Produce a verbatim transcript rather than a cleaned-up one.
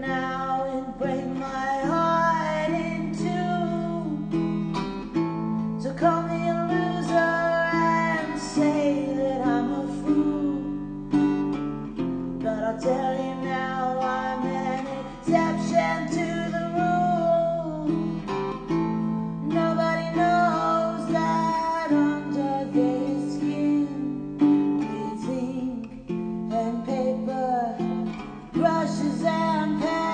now and break my heart in two. So call me a loser and say that I'm a fool, but I'll tell you now I'm an exception to the rule. Nobody knows that under their skin it's ink and paper, brushes and pens.